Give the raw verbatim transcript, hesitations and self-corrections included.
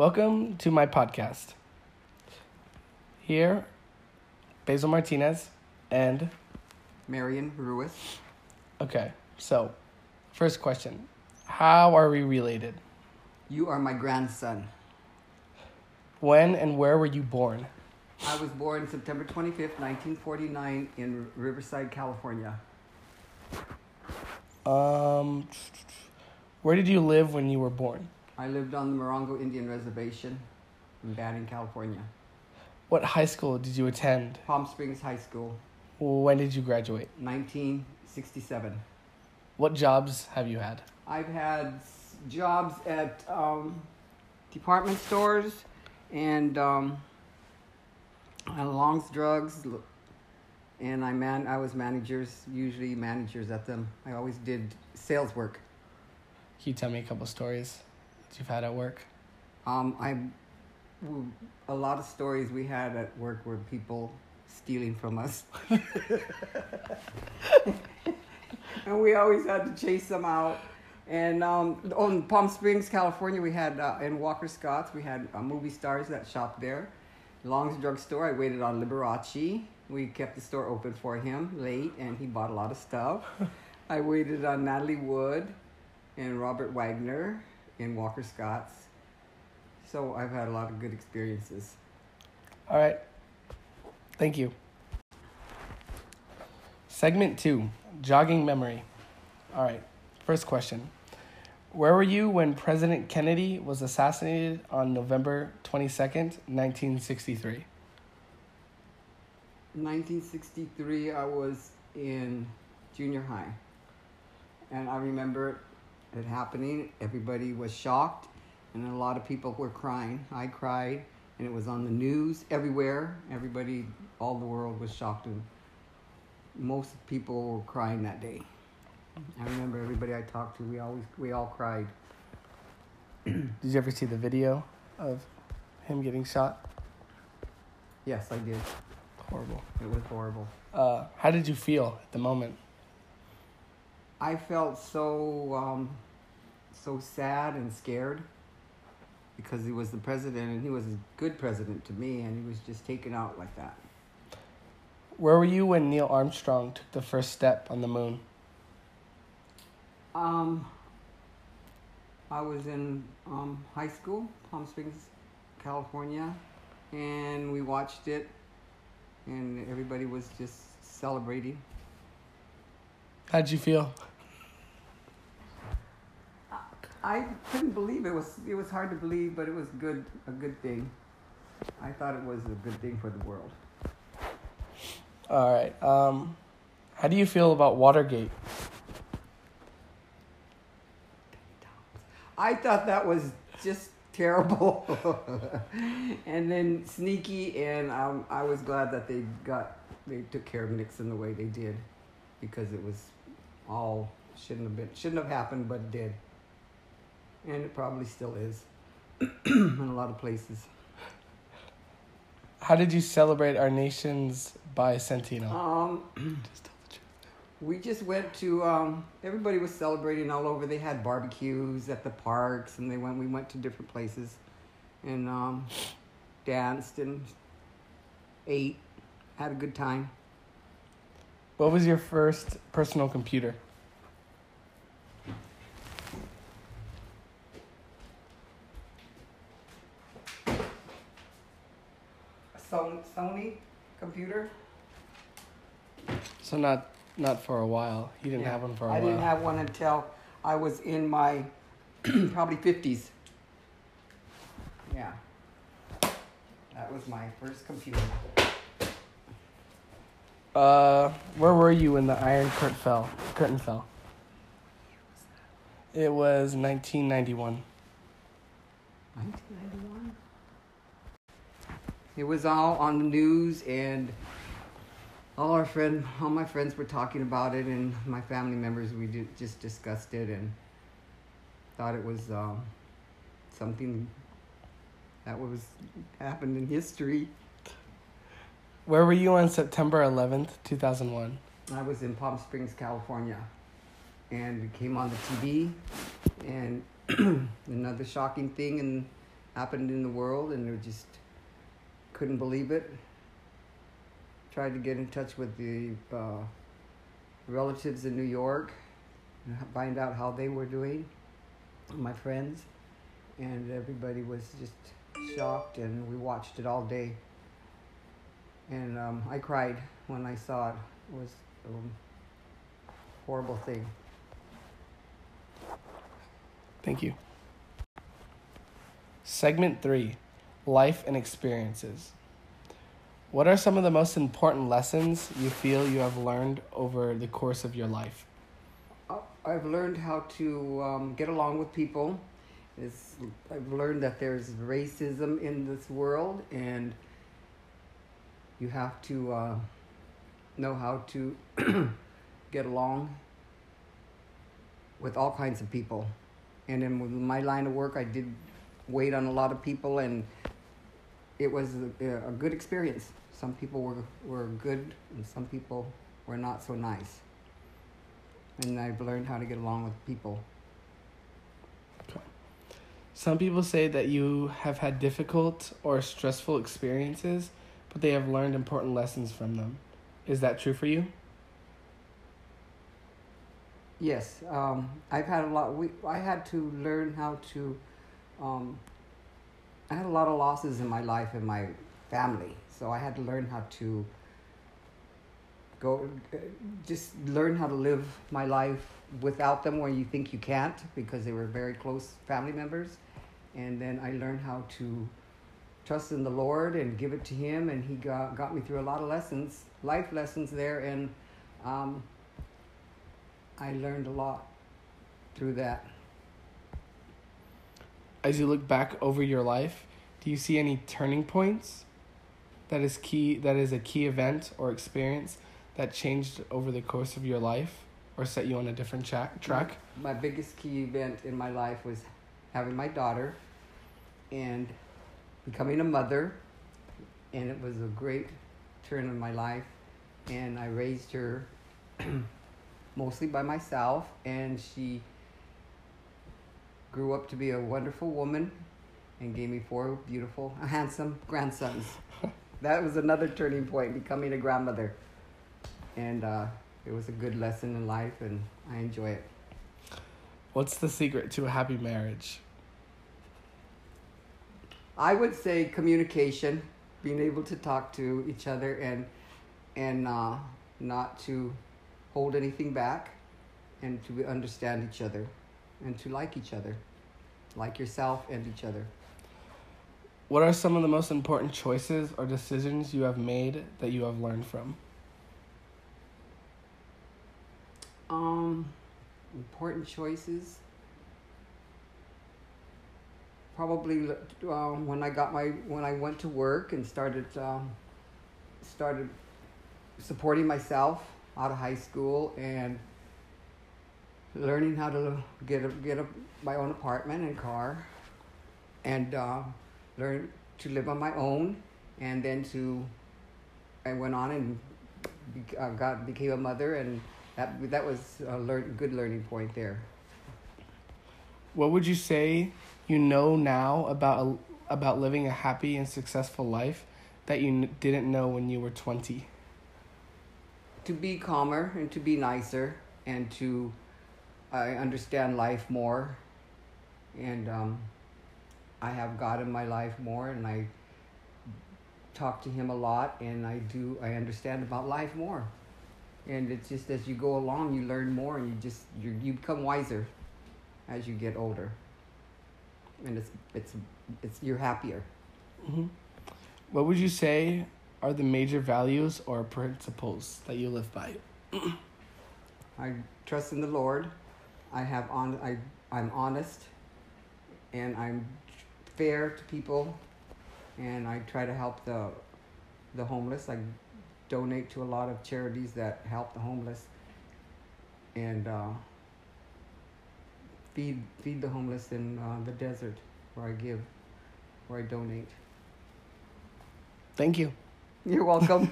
Welcome to my podcast. Here, Basil Martinez and Marion Ruiz. Okay, so first question. How are we related? You are my grandson. When and where were you born? I was born September twenty-fifth, nineteen forty-nine in Riverside, California. Um, where did you live when you were born? I lived on the Morongo Indian Reservation in Banning, California. What high school did you attend? Palm Springs High School. When did you graduate? nineteen sixty-seven. What jobs have you had? I've had jobs at um, department stores and um, Longs Drugs, and I man I was managers, usually managers at them. I always did sales work. Can you tell me a couple stories that you've had at work? Um, I, a lot of stories we had at work were people stealing from us. And we always had to chase them out. And um, on Palm Springs, California, we had, uh, in Walker Scott's, we had uh, movie stars that shopped there. Longs Drugs store, I waited on Liberace. We kept the store open for him late, and he bought a lot of stuff. I waited on Natalie Wood and Robert Wagner in Walker Scott's. So I've had a lot of good experiences. All right. Thank you. Segment two, jogging memory. All right. First question. Where were you when President Kennedy was assassinated on November twenty-second, nineteen sixty-three? nineteen sixty-three, I was in junior high. And I remember it happening. Everybody was shocked, and a lot of people were crying. I cried, and it was on the news everywhere. Everybody, all the world was shocked, and most people were crying that day. I remember everybody I talked to, we always we all cried. Did you ever see the video of him getting shot? Yes, I did. Horrible. It was horrible. Uh, how did you feel at the moment? I felt so um, so sad and scared because he was the president, and he was a good president to me, and he was just taken out like that. Where were you when Neil Armstrong took the first step on the moon? Um, I was in um, high school, Palm Springs, California, and we watched it, and everybody was just celebrating. How'd you feel? I, I couldn't believe it. It was it was hard to believe, but it was good a good thing. I thought it was a good thing for the world. All right. Um, how do you feel about Watergate? I thought that was just terrible and then sneaky, and um, I was glad that they got they took care of Nixon the way they did, because it was all shouldn't have been shouldn't have happened, but it did, and it probably still is in a lot of places. How did you celebrate our nation's bicentennial? Um, just tell the truth. We just went to, um, everybody was celebrating all over. They had barbecues at the parks, and they went. we went to different places and um, danced and ate, had a good time. What was your first personal computer? A Sony computer? So not... Not for a while. You didn't yeah. have one for a I while. I didn't have one until I was in my probably fifties. Yeah. That was my first computer. Uh, where were you when the Iron Curtain fell? Curtain fell. It was nineteen ninety-one. nineteen ninety-one? It was all on the news, and All our friend, all my friends were talking about it, and my family members, we did, just discussed it and thought it was um, something that was happened in history. Where were you on September eleventh, two thousand one? I was in Palm Springs, California, and it came on the T V, and another shocking thing, and happened in the world, and they just couldn't believe it. Tried to get in touch with the uh, relatives in New York and find out how they were doing, my friends, and everybody was just shocked, and we watched it all day. And um, I cried when I saw it. It was a horrible thing. Thank you. Segment three, Life and Experiences. What are some of the most important lessons you feel you have learned over the course of your life? I've learned how to um, get along with people. It's, I've learned that there's racism in this world, and you have to uh, know how to get along with all kinds of people. And in my line of work, I did wait on a lot of people, and it was a, a good experience. Some people were, were good, and some people were not so nice. And I've learned how to get along with people. Okay. Some people say that you have had difficult or stressful experiences, but they have learned important lessons from them. Is that true for you? Yes. Um, I've had a lot. We, I had to learn how to... Um, I had a lot of losses in my life and my family, so I had to learn how to go, just learn how to live my life without them when you think you can't, because they were very close family members. And then I learned how to trust in the Lord and give it to Him, and He got, got me through a lot of lessons, life lessons there, and um, I learned a lot through that. As you look back over your life, do you see any turning points that is key, that is a key event or experience that changed over the course of your life or set you on a different tra- track? My biggest key event in my life was having my daughter and becoming a mother, and it was a great turn in my life, and I raised her mostly by myself, and she grew up to be a wonderful woman and gave me four beautiful, handsome grandsons. That was another turning point, becoming a grandmother. And uh, it was a good lesson in life, and I enjoy it. What's the secret to a happy marriage? I would say communication, being able to talk to each other and, and uh, not to hold anything back, and to understand each other. And to like each other, like yourself and each other. What are some of the most important choices or decisions you have made that you have learned from? Um, important choices? Probably um, when I got my when I went to work and started um, started supporting myself out of high school, and learning how to get a, get a, my own apartment and car, and uh, learn to live on my own, and then to I went on and be, uh, got became a mother, and that that was a learn, good learning point there. What would you say you know now about about living a happy and successful life that you didn't know when you were twenty? To be calmer and to be nicer, and to I understand life more, and um, I have God in my life more, and I talk to Him a lot, and I do I understand about life more, and it's just as you go along you learn more, and you just you you become wiser as you get older, and it's it's it's you're happier. Mm-hmm. What would you say are the major values or principles that you live by? I trust in the Lord. I have on I I'm honest, and I'm fair to people, and I try to help the the homeless. I donate to a lot of charities that help the homeless, and uh, feed feed the homeless in uh, the desert where I give, where I donate. Thank you. You're welcome.